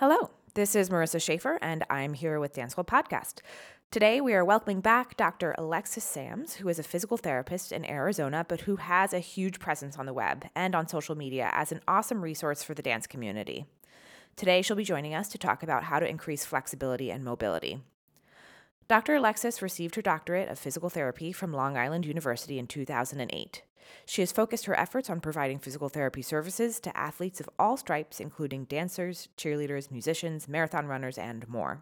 Hello, this is Marissa Schaefer, and I'm here with DanceWell Podcast. Today, we are welcoming back Dr. Alexis Sams, who is a physical therapist in Arizona, but who has a huge presence on the web and on social media as an awesome resource for the dance community. Today, she'll be joining us to talk about how to increase flexibility and mobility. Dr. Alexis received her doctorate of physical therapy from Long Island University in 2008. She has focused her efforts on providing physical therapy services to athletes of all stripes, including dancers, cheerleaders, musicians, marathon runners, and more.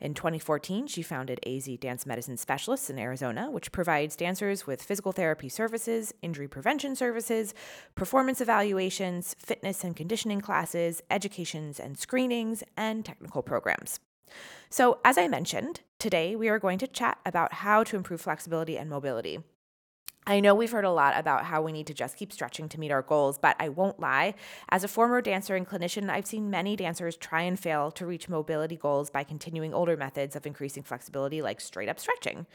In 2014, she founded AZ Dance Medicine Specialists in Arizona, which provides dancers with physical therapy services, injury prevention services, performance evaluations, fitness and conditioning classes, educations and screenings, and technical programs. So, as I mentioned, today we are going to chat about how to improve flexibility and mobility. I know we've heard a lot about how we need to just keep stretching to meet our goals, but I won't lie. As a former dancer and clinician, I've seen many dancers try and fail to reach mobility goals by continuing older methods of increasing flexibility, like straight-up stretching.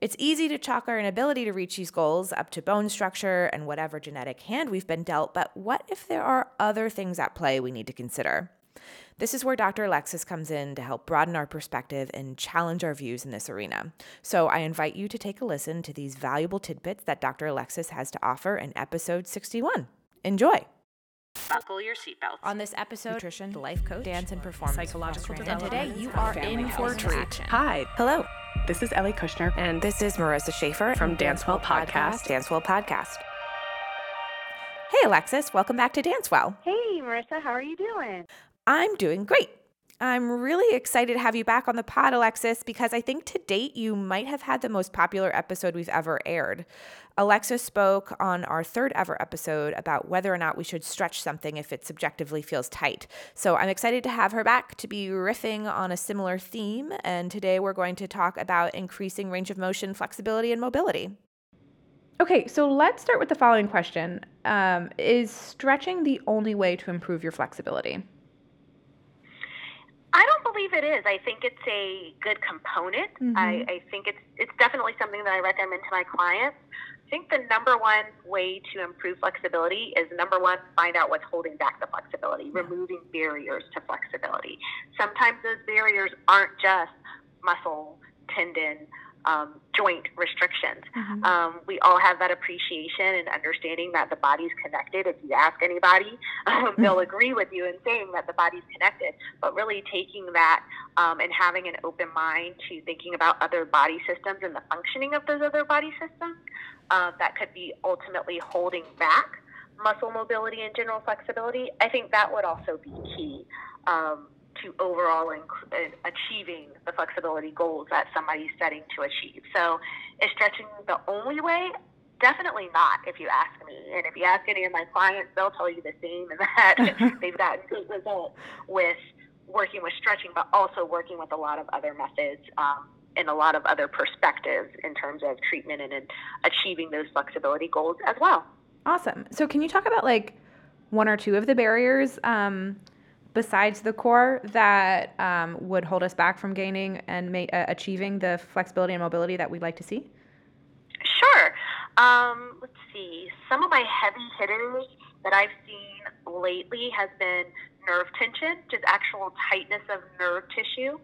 It's easy to chalk our inability to reach these goals up to bone structure and whatever genetic hand we've been dealt, but what if there are other things at play we need to consider? This is where Dr. Alexis comes in to help broaden our perspective and challenge our views in this arena. So I invite you to take a listen to these valuable tidbits that Dr. Alexis has to offer in episode 61. Enjoy. Buckle your seatbelts. On this episode, nutrition, the life coach, dance and performance, psychological development, and today you are in for a treat. Hi. Hello. This is Ellie Kushner. And this is Marissa Schaefer from DanceWell Podcast. DanceWell Podcast. Hey, Alexis. Welcome back to DanceWell. Hey, Marissa. How are you doing? I'm doing great. I'm really excited to have you back on the pod, Alexis, because I think to date you might have had the most popular episode we've ever aired. Alexis spoke on our third ever episode about whether or not we should stretch something if it subjectively feels tight. So I'm excited to have her back to be riffing on a similar theme. And today we're going to talk about increasing range of motion, flexibility, and mobility. Okay, so let's start with the following question. Is stretching the only way to improve your flexibility? I don't believe it is. I think it's a good component. Mm-hmm. I think it's definitely something that I recommend to my clients. I think the number one way to improve flexibility is, number one, find out what's holding back the flexibility, removing barriers to flexibility. Sometimes those barriers aren't just muscle, tendon, joint restrictions. Mm-hmm. We all have that appreciation and understanding that the body's connected. If you ask anybody, they'll agree with you in saying that the body's connected, but really taking that and having an open mind to thinking about other body systems and the functioning of those other body systems that could be ultimately holding back muscle mobility and general flexibility, I think that would also be key to overall achieving the flexibility goals that somebody's setting to achieve. So is stretching the only way? Definitely not, if you ask me. And if you ask any of my clients, they'll tell you the same, and that they've gotten good results with working with stretching, but also working with a lot of other methods and a lot of other perspectives in terms of treatment and in achieving those flexibility goals as well. Awesome. So can you talk about like one or two of the barriers besides the core that would hold us back from gaining and achieving the flexibility and mobility that we'd like to see? Sure. Let's see. Some of my heavy hitters that I've seen lately has been nerve tension, just actual tightness of nerve tissue.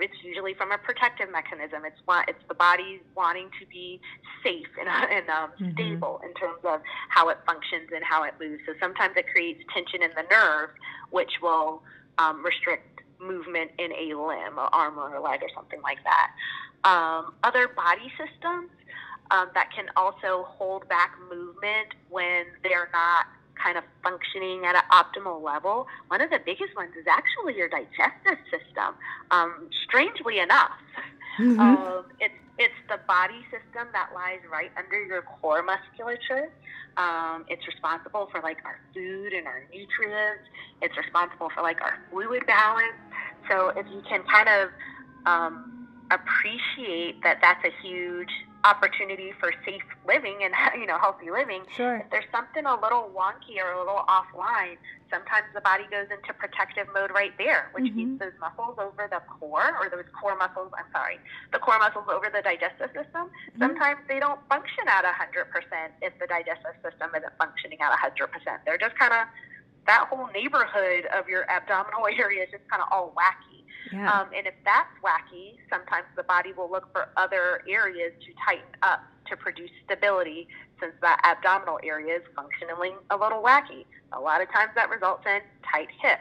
It's usually from a protective mechanism. It's the body wanting to be safe and mm-hmm. stable in terms of how it functions and how it moves. So sometimes it creates tension in the nerve, which will restrict movement in a limb, or arm or a leg or something like that. Other body systems that can also hold back movement when they're not kind of functioning at an optimal level. One of the biggest ones is actually your digestive system. Strangely enough, mm-hmm. It's the body system that lies right under your core musculature. It's responsible for like our food and our nutrients. It's responsible for like our fluid balance. So if you can kind of appreciate that, that's a huge opportunity for safe living and, you know, healthy living. Sure. If there's something a little wonky or a little offline, sometimes the body goes into protective mode right there, which mm-hmm. keeps those muscles over the core, or those core muscles, the core muscles over the digestive system. Mm-hmm. Sometimes they don't function at 100% if the digestive system isn't functioning at 100%. They're just kind of that whole neighborhood of your abdominal area is just kind of all wacky. Yeah. And if that's wacky, sometimes the body will look for other areas to tighten up to produce stability, since that abdominal area is functioning a little wacky. A lot of times that results in tight hips,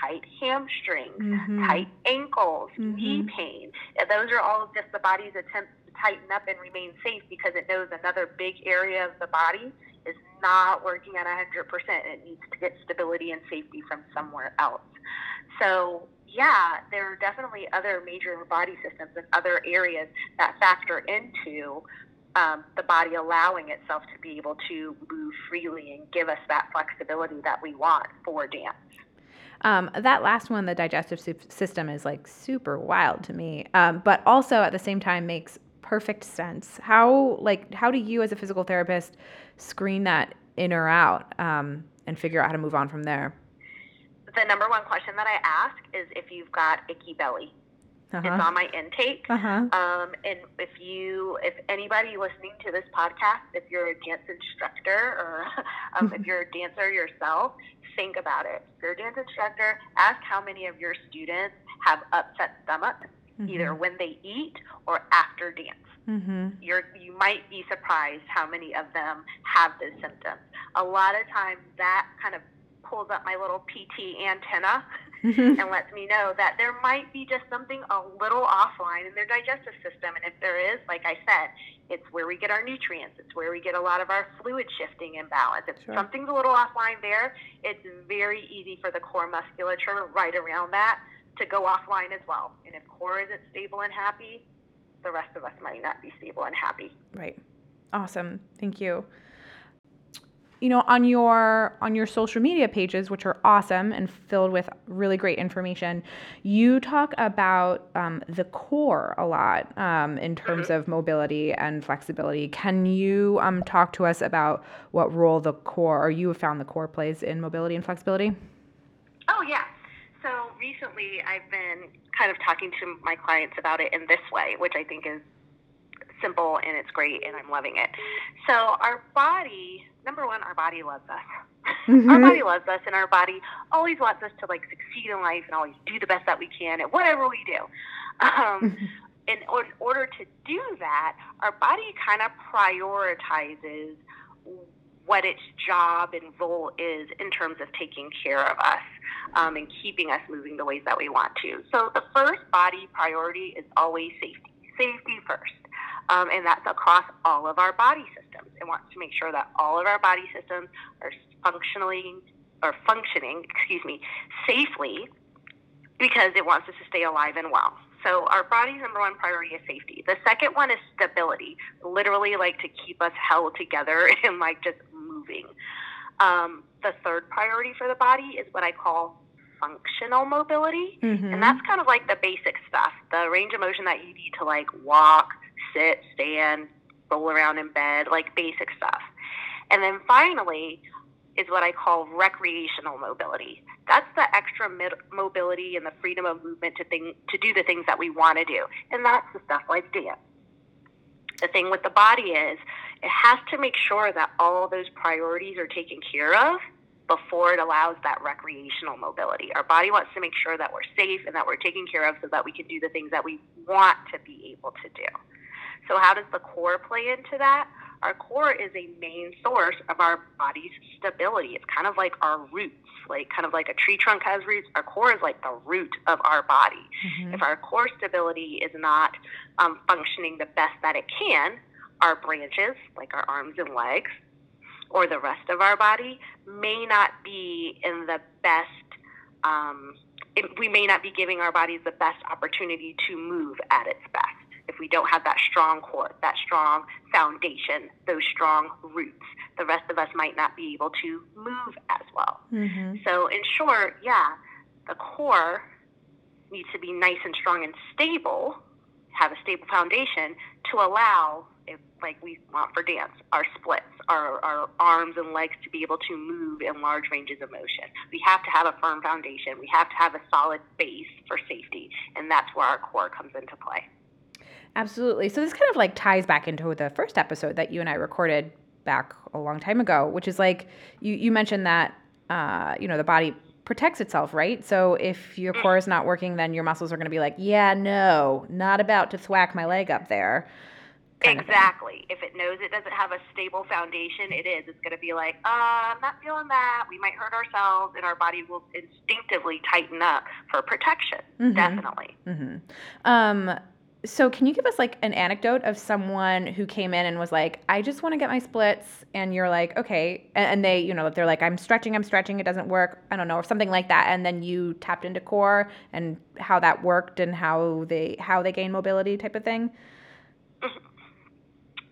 tight hamstrings, mm-hmm. tight ankles, mm-hmm. knee pain. And those are all just the body's attempts to tighten up and remain safe, because it knows another big area of the body is not working at 100%. It needs to get stability and safety from somewhere else. So yeah, there are definitely other major body systems and other areas that factor into the body allowing itself to be able to move freely and give us that flexibility that we want for dance. That last one, the digestive system, is like super wild to me, but also at the same time makes perfect sense. How do you as a physical therapist screen that in or out and figure out how to move on from there? The number one question that I ask is if you've got icky belly. Uh-huh. It's on my intake. Uh-huh. And if anybody listening to this podcast, if you're a dance instructor or if you're a dancer yourself, think about it. If you're a dance instructor, ask how many of your students have upset stomachs, mm-hmm. either when they eat or after dance. Mm-hmm. You might be surprised how many of them have those symptoms. A lot of times that kind of pulls up my little PT antenna and lets me know that there might be just something a little offline in their digestive system. And if there is, like I said, it's where we get our nutrients. It's where we get a lot of our fluid shifting imbalance. If sure. something's a little offline there, it's very easy for the core musculature right around that to go offline as well. And if core isn't stable and happy, the rest of us might not be stable and happy. Right. Awesome. Thank you. You know, on your social media pages, which are awesome and filled with really great information, you talk about the core a lot in terms mm-hmm. of mobility and flexibility. Can you talk to us about what role the core, or you have found the core plays in mobility and flexibility? Oh, yeah. So recently I've been kind of talking to my clients about it in this way, which I think is simple and it's great and I'm loving it. So our body, number one, our body loves us. Mm-hmm. Our body loves us, and our body always wants us to like succeed in life and always do the best that we can at whatever we do. In order to do that, our body kind of prioritizes what its job and role is in terms of taking care of us and keeping us moving the ways that we want to. So the first body priority is always safety. Safety first. And that's across all of our body systems. It wants to make sure that all of our body systems are functioning, safely, because it wants us to stay alive and well. So our body's number one priority is safety. The second one is stability, literally like to keep us held together and like just moving. The third priority for the body is what I call functional mobility, mm-hmm. and that's kind of like the basic stuff, the range of motion that you need to like walk, sit, stand, roll around in bed, like basic stuff. And then finally is what I call recreational mobility. That's the extra mobility and the freedom of movement to do the things that we want to do, and that's the stuff like dance. The thing with the body is it has to make sure that all those priorities are taken care of before it allows that recreational mobility. Our body wants to make sure that we're safe and that we're taken care of so that we can do the things that we want to be able to do. So how does the core play into that? Our core is a main source of our body's stability. It's kind of like our roots, like kind of like a tree trunk has roots. Our core is like the root of our body. Mm-hmm. If our core stability is not functioning the best that it can, our branches, like our arms and legs, or the rest of our body may not be in the best, we may not be giving our bodies the best opportunity to move at its best if we don't have that strong core, that strong foundation, those strong roots. The rest of us might not be able to move as well. Mm-hmm. So in short, yeah, the core needs to be nice and strong and stable, have a stable foundation to allow, if like we want for dance, our splits, our arms and legs to be able to move in large ranges of motion. We have to have a firm foundation. We have to have a solid base for safety, and that's where our core comes into play. Absolutely. So this kind of like ties back into the first episode that you and I recorded back a long time ago, which is like you mentioned that the body protects itself, right? So if your core is not working, then your muscles are going to be like, yeah, no, not about to thwack my leg up there. Exactly. If it knows it doesn't have a stable foundation, it's going to be like, I'm not feeling that. We might hurt ourselves, and our body will instinctively tighten up for protection. Mm-hmm. Definitely. Mm-hmm. So can you give us like an anecdote of someone who came in and was like, I just want to get my splits, and you're like, okay. And they, they're like, I'm stretching. It doesn't work. I don't know, or something like that. And then you tapped into core and how that worked and how they gain mobility type of thing. Mm-hmm.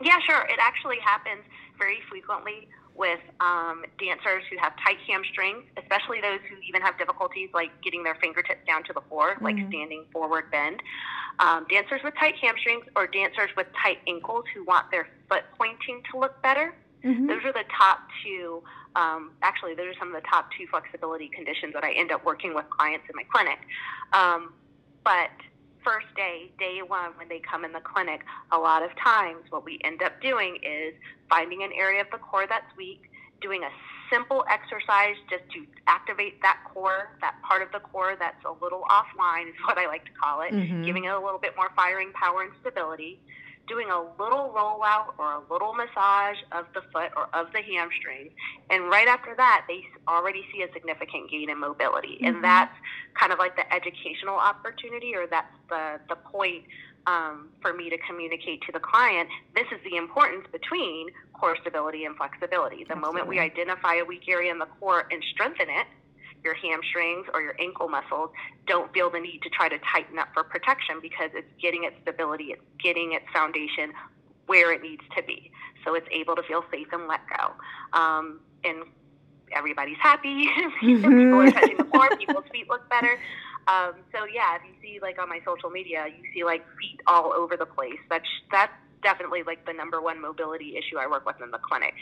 Yeah, sure. It actually happens very frequently with dancers who have tight hamstrings, especially those who even have difficulties like getting their fingertips down to the floor, mm-hmm. like standing forward bend. Dancers with tight hamstrings or dancers with tight ankles who want their foot pointing to look better. Mm-hmm. Those are the top two. Those are some of the top two flexibility conditions that I end up working with clients in my clinic. But first day one, when they come in the clinic, a lot of times what we end up doing is finding an area of the core that's weak, doing a simple exercise just to activate that core, that part of the core that's a little offline is what I like to call it, mm-hmm. giving it a little bit more firing power and stability, doing a little rollout or a little massage of the foot or of the hamstring. And right after that, they already see a significant gain in mobility. Mm-hmm. And that's kind of like the educational opportunity, or that's the point for me to communicate to the client. This is the importance between core stability and flexibility. The Absolutely. Moment we identify a weak area in the core and strengthen it, your hamstrings or your ankle muscles don't feel the need to try to tighten up for protection, because it's getting its stability, it's getting its foundation where it needs to be. So it's able to feel safe and let go. And everybody's happy. Mm-hmm. People are touching the floor. People's feet look better. If you see like on my social media, you see like feet all over the place. That's definitely like the number one mobility issue I work with in the clinic.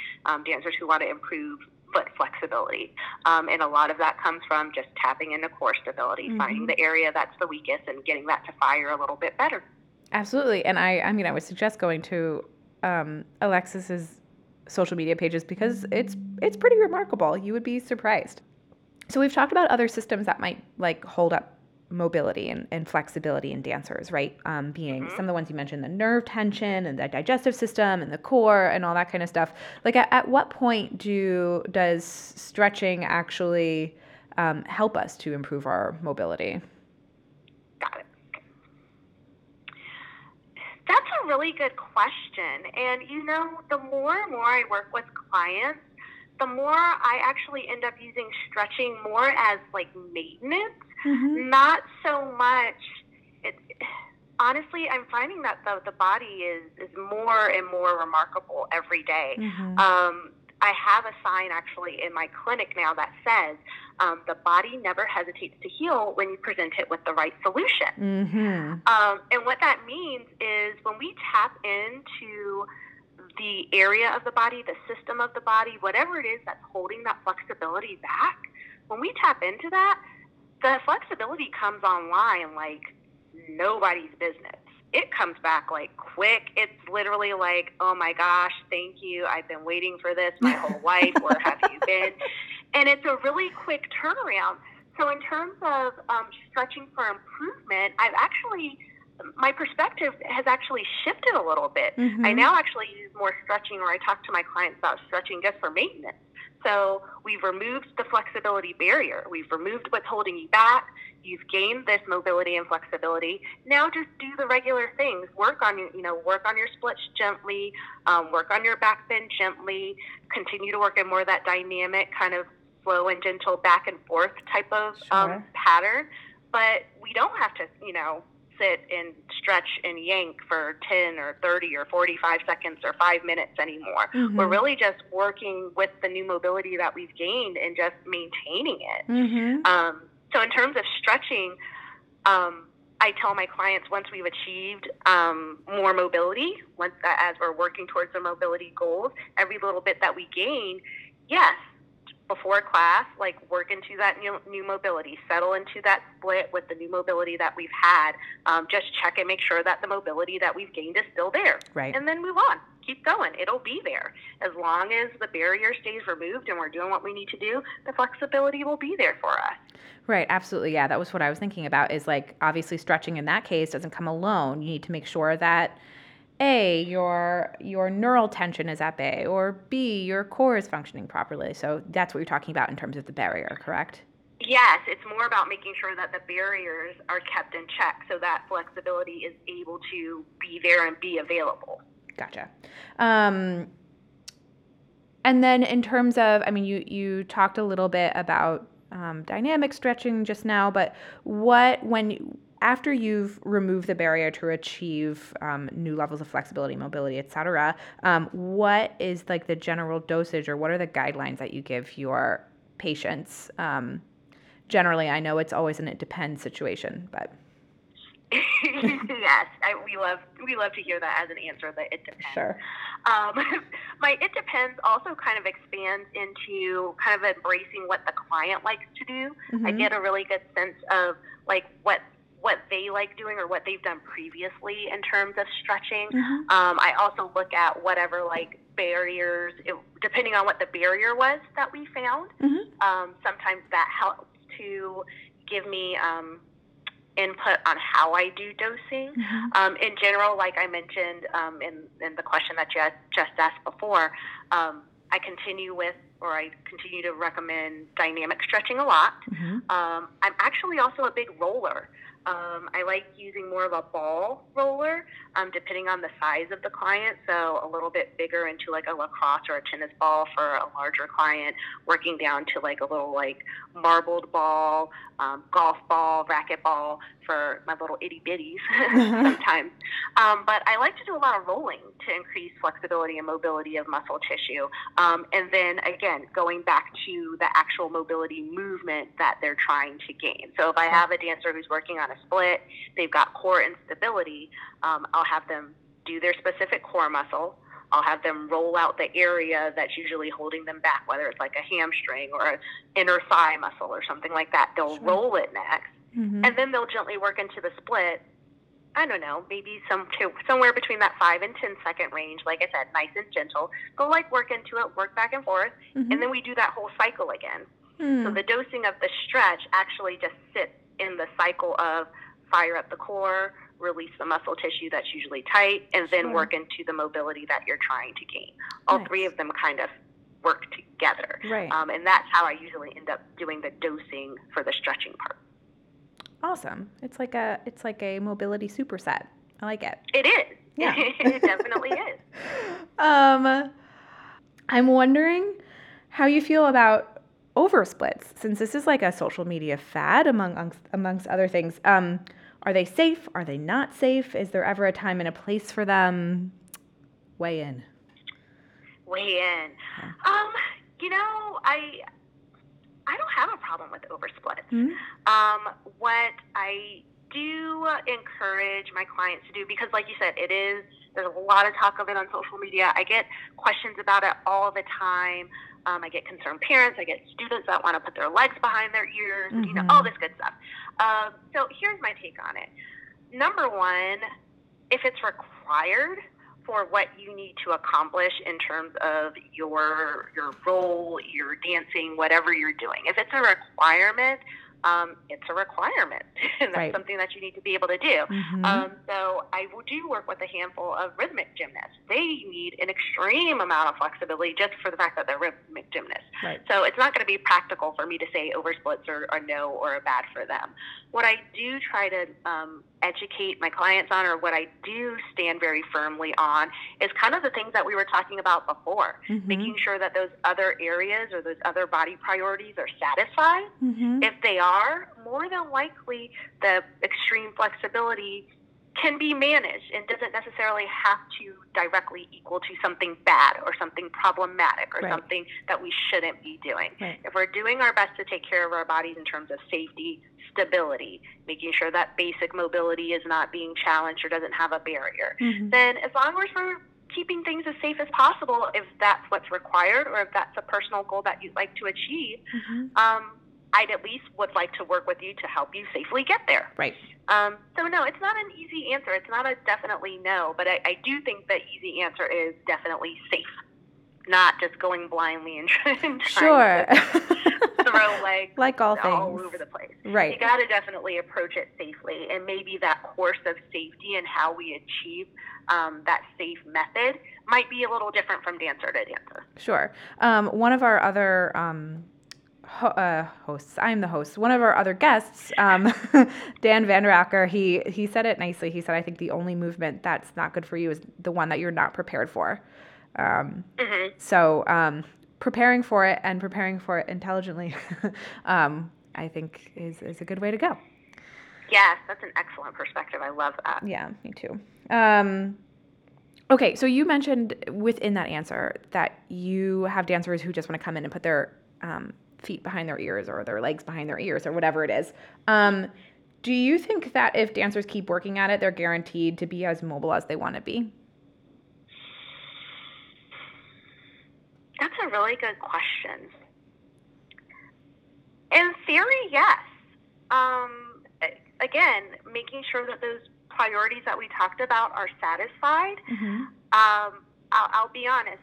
Dancers who want to improve foot flexibility. And a lot of that comes from just tapping into core stability, mm-hmm. finding the area that's the weakest and getting that to fire a little bit better. Absolutely. And I would suggest going to Alexis's social media pages, because it's pretty remarkable. You would be surprised. So we've talked about other systems that might like hold up mobility and flexibility in dancers, right? Being mm-hmm. some of the ones you mentioned, the nerve tension and the digestive system and the core and all that kind of stuff. Like at what point does stretching actually help us to improve our mobility? Got it. That's a really good question. And the more and more I work with clients, the more I actually end up using stretching more as like maintenance, mm-hmm. not so much. Honestly, I'm finding that the body is more and more remarkable every day. Mm-hmm. I have a sign actually in my clinic now that says, the body never hesitates to heal when you present it with the right solution. Mm-hmm. And what that means is when we tap into the area of the body, the system of the body, whatever it is that's holding that flexibility back, when we tap into that, the flexibility comes online like nobody's business. It comes back like quick. It's literally like, oh my gosh, thank you. I've been waiting for this my whole life. Where have you been? And it's a really quick turnaround. So in terms of stretching for improvement, my perspective has actually shifted a little bit. Mm-hmm. I now actually use more stretching, or I talk to my clients about stretching just for maintenance. So we've removed the flexibility barrier. We've removed what's holding you back. You've gained this mobility and flexibility. Now just do the regular things. Work on your splits gently, work on your back bend gently, continue to work in more of that dynamic kind of slow and gentle back and forth type of pattern. But we don't have to, sit and stretch and yank for 10 or 30 or 45 seconds or 5 minutes anymore. Mm-hmm. We're really just working with the new mobility that we've gained and just maintaining it. Mm-hmm. So in terms of stretching, I tell my clients once we've achieved more mobility, as we're working towards the mobility goals, every little bit that we gain, yes, before class, like work into that new mobility, settle into that split with the new mobility that we've had. Just check and make sure that the mobility that we've gained is still there. Right. And then move on. keep going. It'll be there. As long as the barrier stays removed and we're doing what we need to do, the flexibility will be there for us. Right. Absolutely. Yeah. That was what I was thinking about is, like, obviously stretching in that case doesn't come alone. You need to make sure that A, your neural tension is at bay, or B, your core is functioning properly. So that's what you're talking about in terms of the barrier, correct? Yes, it's more about making sure that the barriers are kept in check so that flexibility is able to be there and be available. Gotcha. And then in terms of, I mean, you talked a little bit about dynamic stretching just now, but after you've removed the barrier to achieve new levels of flexibility, mobility, et cetera, what is, like, the general dosage, or what are the guidelines that you give your patients? Generally, I know it's always an it depends situation, but yes, we love to hear that as an answer, that it depends. Sure. My it depends also kind of expands into kind of embracing what the client likes to do. Mm-hmm. I get a really good sense of, like, what they like doing or what they've done previously in terms of stretching. Mm-hmm. I also look at whatever, like, barriers, depending on what the barrier was that we found. Mm-hmm. Sometimes that helps to give me input on how I do dosing. Mm-hmm. In general, like I mentioned in the question that you had just asked before, I continue to recommend dynamic stretching a lot. Mm-hmm. I'm actually also a big roller. I like using more of a ball roller, depending on the size of the client. So a little bit bigger into, like, a lacrosse or a tennis ball for a larger client, working down to, like, a little, like, marbled ball, golf ball, racket ball for my little itty bitties sometimes. But I like to do a lot of rolling to increase flexibility and mobility of muscle tissue. And then again, going back to the actual mobility movement that they're trying to gain. So if I have a dancer who's working on a split, they've got core instability, I'll have them do their specific core muscle. I'll have them roll out the area that's usually holding them back, whether it's like a hamstring or an inner thigh muscle or something like that. They'll sure. roll it next. Mm-hmm. And then they'll gently work into the split. I don't know, maybe somewhere between that 5 and 10 second range. Like I said, nice and gentle. Go, like, work into it, work back and forth. Mm-hmm. And then we do that whole cycle again. Mm. So the dosing of the stretch actually just sits in the cycle of fire up the core, release the muscle tissue that's usually tight, and then sure. work into the mobility that you're trying to gain. All nice. Three of them kind of work together. Right. And that's how I usually end up doing the dosing for the stretching part. Awesome. It's like a mobility superset. I like it. It is. Yeah. It definitely is. I'm wondering how you feel about oversplits, since this is like a social media fad amongst other things. Are they safe? Are they not safe? Is there ever a time and a place for them? Weigh in. I don't have a problem with oversplits. Mm-hmm. What I do encourage my clients to do, because like you said, there's a lot of talk of it on social media. I get questions about it all the time. I get concerned parents. I get students that want to put their legs behind their ears, mm-hmm. All this good stuff. So here's my take on it. Number one, if it's required for what you need to accomplish in terms of your role, your dancing, whatever you're doing. If it's a requirement, it's a requirement. And that's right. something that you need to be able to do. Mm-hmm. So I do work with a handful of rhythmic gymnasts. They need an extreme amount of flexibility just for the fact that they're rhythmic gymnasts. Right. So it's not going to be practical for me to say oversplits are no or are bad for them. What I do try to educate my clients on, or what I do stand very firmly on, is kind of the things that we were talking about before, mm-hmm. making sure that those other areas or those other body priorities are satisfied. Mm-hmm. If they are, more than likely the extreme flexibility can be managed and doesn't necessarily have to directly equal to something bad or something problematic or right. something that we shouldn't be doing. Right. If we're doing our best to take care of our bodies in terms of safety, stability, making sure that basic mobility is not being challenged or doesn't have a barrier, mm-hmm. then as long as we're keeping things as safe as possible, if that's what's required or if that's a personal goal that you'd like to achieve, mm-hmm. I'd at least would like to work with you to help you safely get there. Right. So no, it's not an easy answer. It's not a definitely no, but I do think the easy answer is definitely safe, not just going blindly and trying to throw legs like all over the place. Right. You got to definitely approach it safely, and maybe that course of safety and how we achieve that safe method might be a little different from dancer to dancer. Sure. One of our other hosts, I'm the host, one of our other guests, Dan Van Racker, he said it nicely. He said, I think the only movement that's not good for you is the one that you're not prepared for. So preparing for it and preparing for it intelligently, I think is a good way to go. Yes, that's an excellent perspective. I love that. Yeah, me too. Okay, so you mentioned within that answer that you have dancers who just want to come in and put their feet behind their ears or their legs behind their ears or whatever it is. Do you think that if dancers keep working at it, they're guaranteed to be as mobile as they want to be? That's a really good question. In theory, yes. Again, making sure that those priorities that we talked about are satisfied. Mm-hmm. I'll be honest,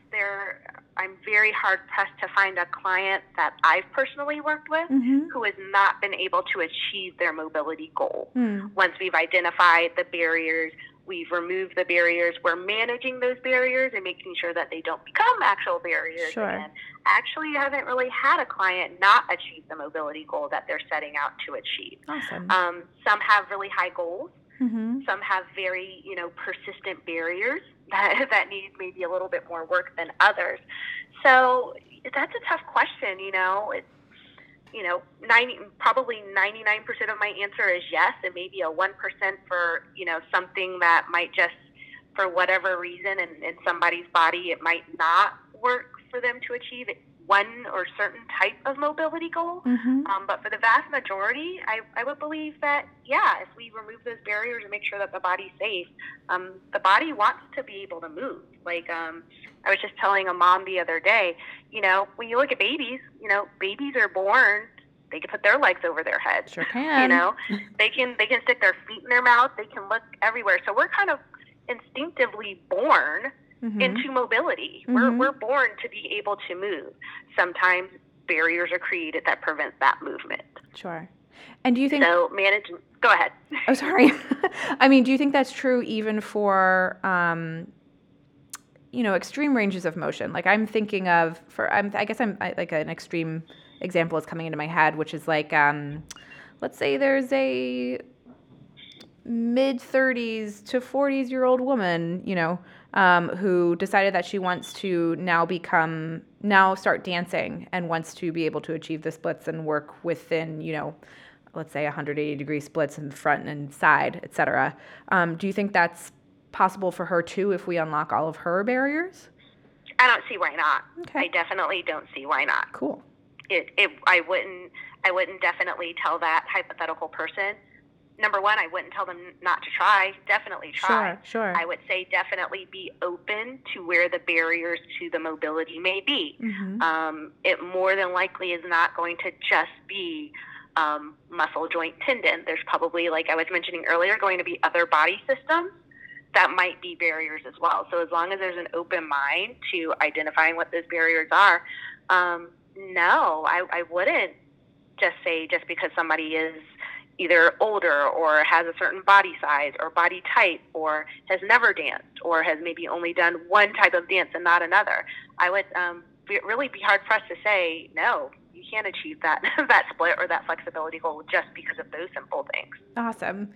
I'm very hard-pressed to find a client that I've personally worked with mm-hmm. who has not been able to achieve their mobility goal. Mm. Once we've identified the barriers, we've removed the barriers, we're managing those barriers and making sure that they don't become actual barriers. Sure. And actually, I haven't really had a client not achieve the mobility goal that they're setting out to achieve. Awesome. Some have really high goals. Mm-hmm. Some have very, persistent barriers that need maybe a little bit more work than others. So that's a tough question, It's, 99% of my answer is yes, and maybe a 1% for, something that might just, for whatever reason, in somebody's body, it might not work for them to achieve one or certain type of mobility goal. Mm-hmm. But for the vast majority, I would believe that, if we remove those barriers and make sure that the body's safe, the body wants to be able to move. I was just telling a mom the other day, when you look at babies, babies are born, they can put their legs over their heads. Sure can. They can stick their feet in their mouth, they can look everywhere. So we're kind of instinctively born mm-hmm. into mobility. Mm-hmm. We're born to be able to move. Sometimes barriers are created that prevent that movement. Sure. And do you think go ahead. Oh, sorry. Do you think that's true even for extreme ranges of motion? Like I'm thinking of, I guess an extreme example is coming into my head, which is let's say there's a mid 30s to 40s year old woman, who decided that she wants to now start dancing and wants to be able to achieve the splits and work within, let's say 180 degree splits in the front and side, et cetera. Do you think that's possible for her too if we unlock all of her barriers? I don't see why not. Okay. I definitely don't see why not. Cool. I wouldn't definitely tell that hypothetical person. Number one, I wouldn't tell them not to try. Definitely try. Sure. I would say definitely be open to where the barriers to the mobility may be. Mm-hmm. It more than likely is not going to just be muscle, joint, tendon. There's probably, like I was mentioning earlier, going to be other body systems that might be barriers as well. So as long as there's an open mind to identifying what those barriers are, I wouldn't just say just because somebody is either older or has a certain body size or body type or has never danced or has maybe only done one type of dance and not another. I would really be hard pressed to say, no, you can't achieve that split or that flexibility goal just because of those simple things. Awesome.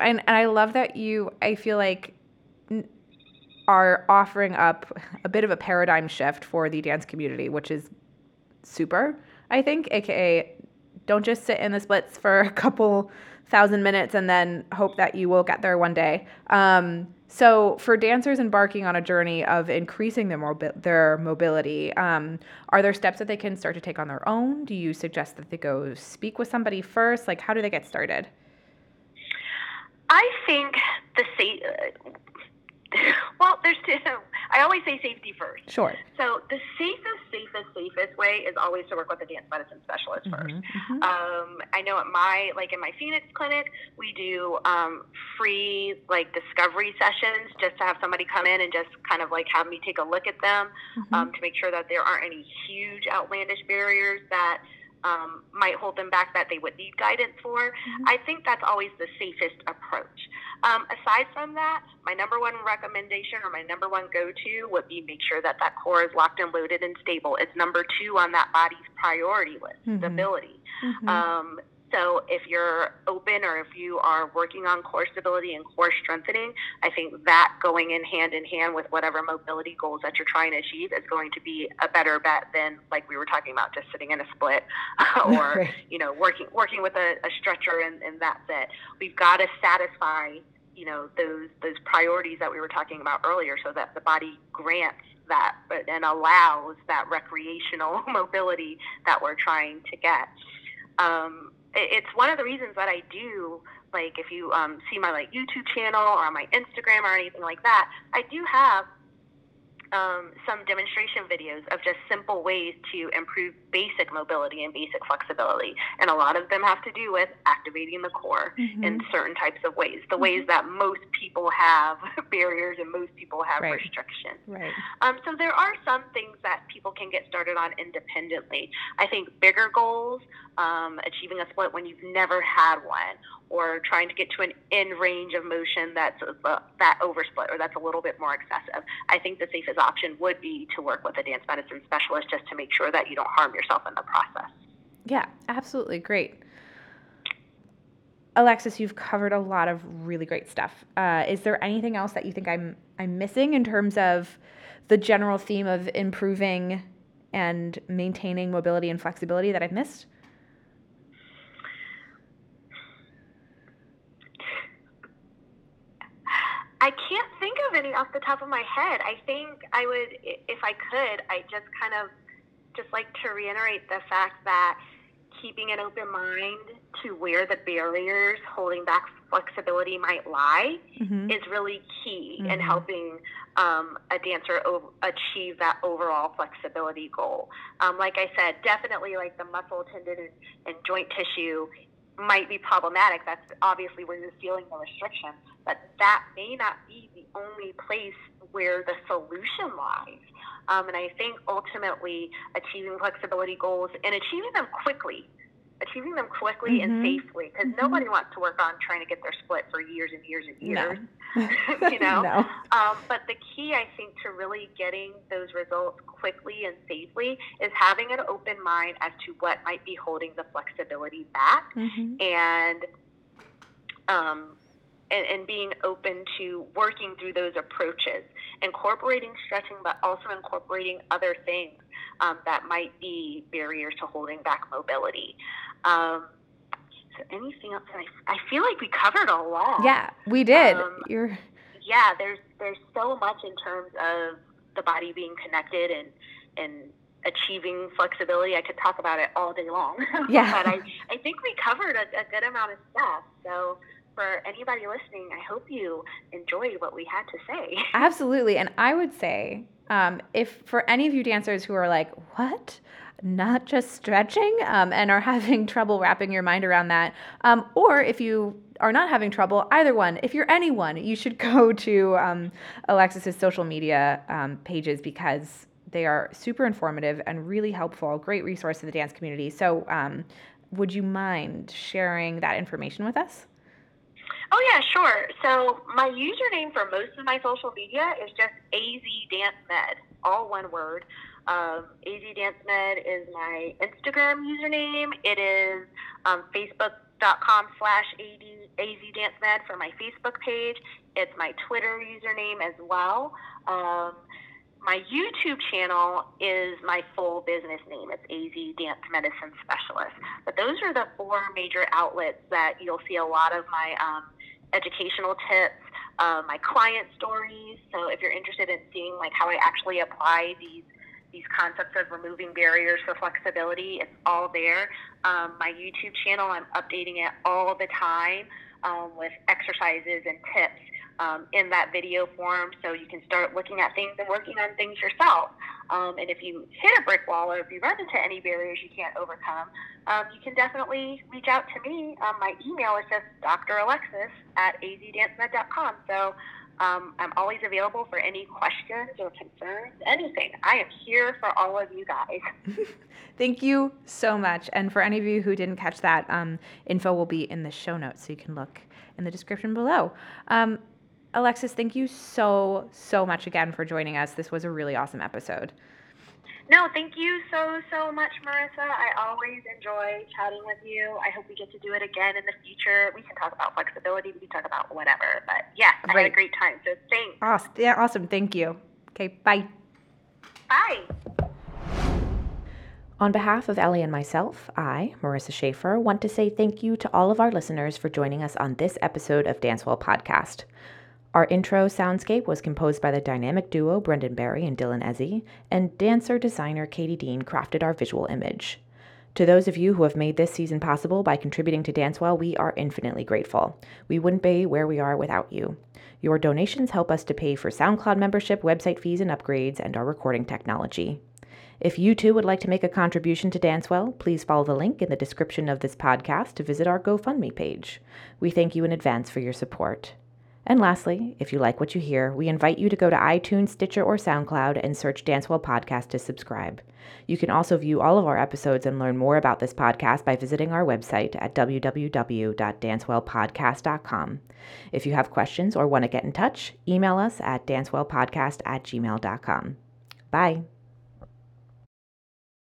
And I love that I feel like are offering up a bit of a paradigm shift for the dance community, which is super, I think, AKA don't just sit in the splits for a couple thousand minutes and then hope that you will get there one day. So for dancers embarking on a journey of increasing their mobility, are there steps that they can start to take on their own? Do you suggest that they go speak with somebody first? How do they get started? I think Well, there's two. I always say safety first. Sure. So the safest way is always to work with a dance medicine specialist first. Mm-hmm. I know at in my Phoenix clinic, we do free discovery sessions just to have somebody come in and just kind of have me take a look at them to make sure that there aren't any huge outlandish barriers that might hold them back that they would need guidance for. Mm-hmm. I think that's always the safest approach. Aside from that, my number one recommendation or my number one go-to would be make sure that core is locked and loaded and stable. It's number two on that body's priority list, stability. Mm-hmm. So if you're open or if you are working on core stability and core strengthening, I think that going in hand with whatever mobility goals that you're trying to achieve is going to be a better bet than we were talking about, just sitting in a split or, right. Working with a stretcher and that's it. We've got to satisfy, those priorities that we were talking about earlier so that the body grants that and allows that recreational mobility that we're trying to get. It's one of the reasons that I do, if you see my, YouTube channel or on my Instagram or anything like that, I do have some demonstration videos of just simple ways to improve basic mobility and basic flexibility. And a lot of them have to do with activating the core in certain types of ways, the ways that most people have barriers and most people have restrictions. Right. So there are some things that people can get started on independently. I think bigger goals, achieving a split when you've never had one, or trying to get to an end range of motion that's that oversplit or that's a little bit more excessive. I think the safest option would be to work with a dance medicine specialist just to make sure that you don't harm yourself in the process. Yeah, absolutely. Great. Alexis, you've covered a lot of really great stuff. Is there anything else that you think I'm missing in terms of the general theme of improving and maintaining mobility and flexibility that I've missed? I can't think of any off the top of my head. I think I would, if I could, I just like to reiterate the fact that keeping an open mind to where the barriers holding back flexibility might lie is really key in helping a dancer achieve that overall flexibility goal. Like I said, definitely the muscle, tendon, and joint tissue might be problematic. That's obviously where you're feeling the restriction, but that may not be the only place where the solution lies. And I think ultimately achieving flexibility goals and achieving them quickly and safely, because nobody wants to work on trying to get their split for years and years and years, No. But the key, I think, to really getting those results quickly and safely is having an open mind as to what might be holding the flexibility back and being open to working through those approaches, incorporating stretching, but also incorporating other things that might be barriers to holding back mobility. So anything else? I feel like we covered a lot. Yeah, we did. Yeah, there's so much in terms of the body being connected and achieving flexibility. I could talk about it all day long. Yeah. But I think we covered a good amount of stuff. So for anybody listening, I hope you enjoyed what we had to say. Absolutely. And I would say, if for any of you dancers who are what? Not just stretching, and are having trouble wrapping your mind around that, or if you are not having trouble, either one, if you're anyone, you should go to Alexis's social media pages, because they are super informative and really helpful, great resource to the dance community. So would you mind sharing that information with us? Oh, yeah, sure. So my username for most of my social media is just AZ Dance Med, all one word. AZ Dance Med is my Instagram username. It is facebook.com/AZ Dance Med for my Facebook page. It's my Twitter username as well. My YouTube channel is my full business name. It's AZ Dance Medicine Specialists. But those are the four major outlets that you'll see a lot of my educational tips, my client stories. So if you're interested in seeing how I actually apply these concepts of removing barriers for flexibility, it's all there. My YouTube channel, I'm updating it all the time with exercises and tips in that video form, so you can start looking at things and working on things yourself. And if you hit a brick wall or if you run into any barriers you can't overcome, you can definitely reach out to me. My email is just dralexis@azdancemed.com. So I'm always available for any questions or concerns, anything. I am here for all of you guys. Thank you so much. And for any of you who didn't catch that, info will be in the show notes, so you can look in the description below. Alexis, thank you so much again for joining us. This was a really awesome episode. No, thank you so much, Marissa. I always enjoy chatting with you. I hope we get to do it again in the future. We can talk about flexibility. We can talk about whatever. But, yeah, I had a great time. So, thanks. Awesome. Yeah, awesome. Thank you. Okay, bye. Bye. On behalf of Ellie and myself, I, Marissa Schaefer, want to say thank you to all of our listeners for joining us on this episode of DanceWell Podcast. Our intro soundscape was composed by the dynamic duo Brendan Barry and Dylan Ezzi, and dancer-designer Katie Dean crafted our visual image. To those of you who have made this season possible by contributing to DanceWell, we are infinitely grateful. We wouldn't be where we are without you. Your donations help us to pay for SoundCloud membership, website fees and upgrades, and our recording technology. If you too would like to make a contribution to DanceWell, please follow the link in the description of this podcast to visit our GoFundMe page. We thank you in advance for your support. And lastly, if you like what you hear, we invite you to go to iTunes, Stitcher, or SoundCloud and search DanceWell Podcast to subscribe. You can also view all of our episodes and learn more about this podcast by visiting our website at www.dancewellpodcast.com. If you have questions or want to get in touch, email us at dancewellpodcast@gmail.com. Bye.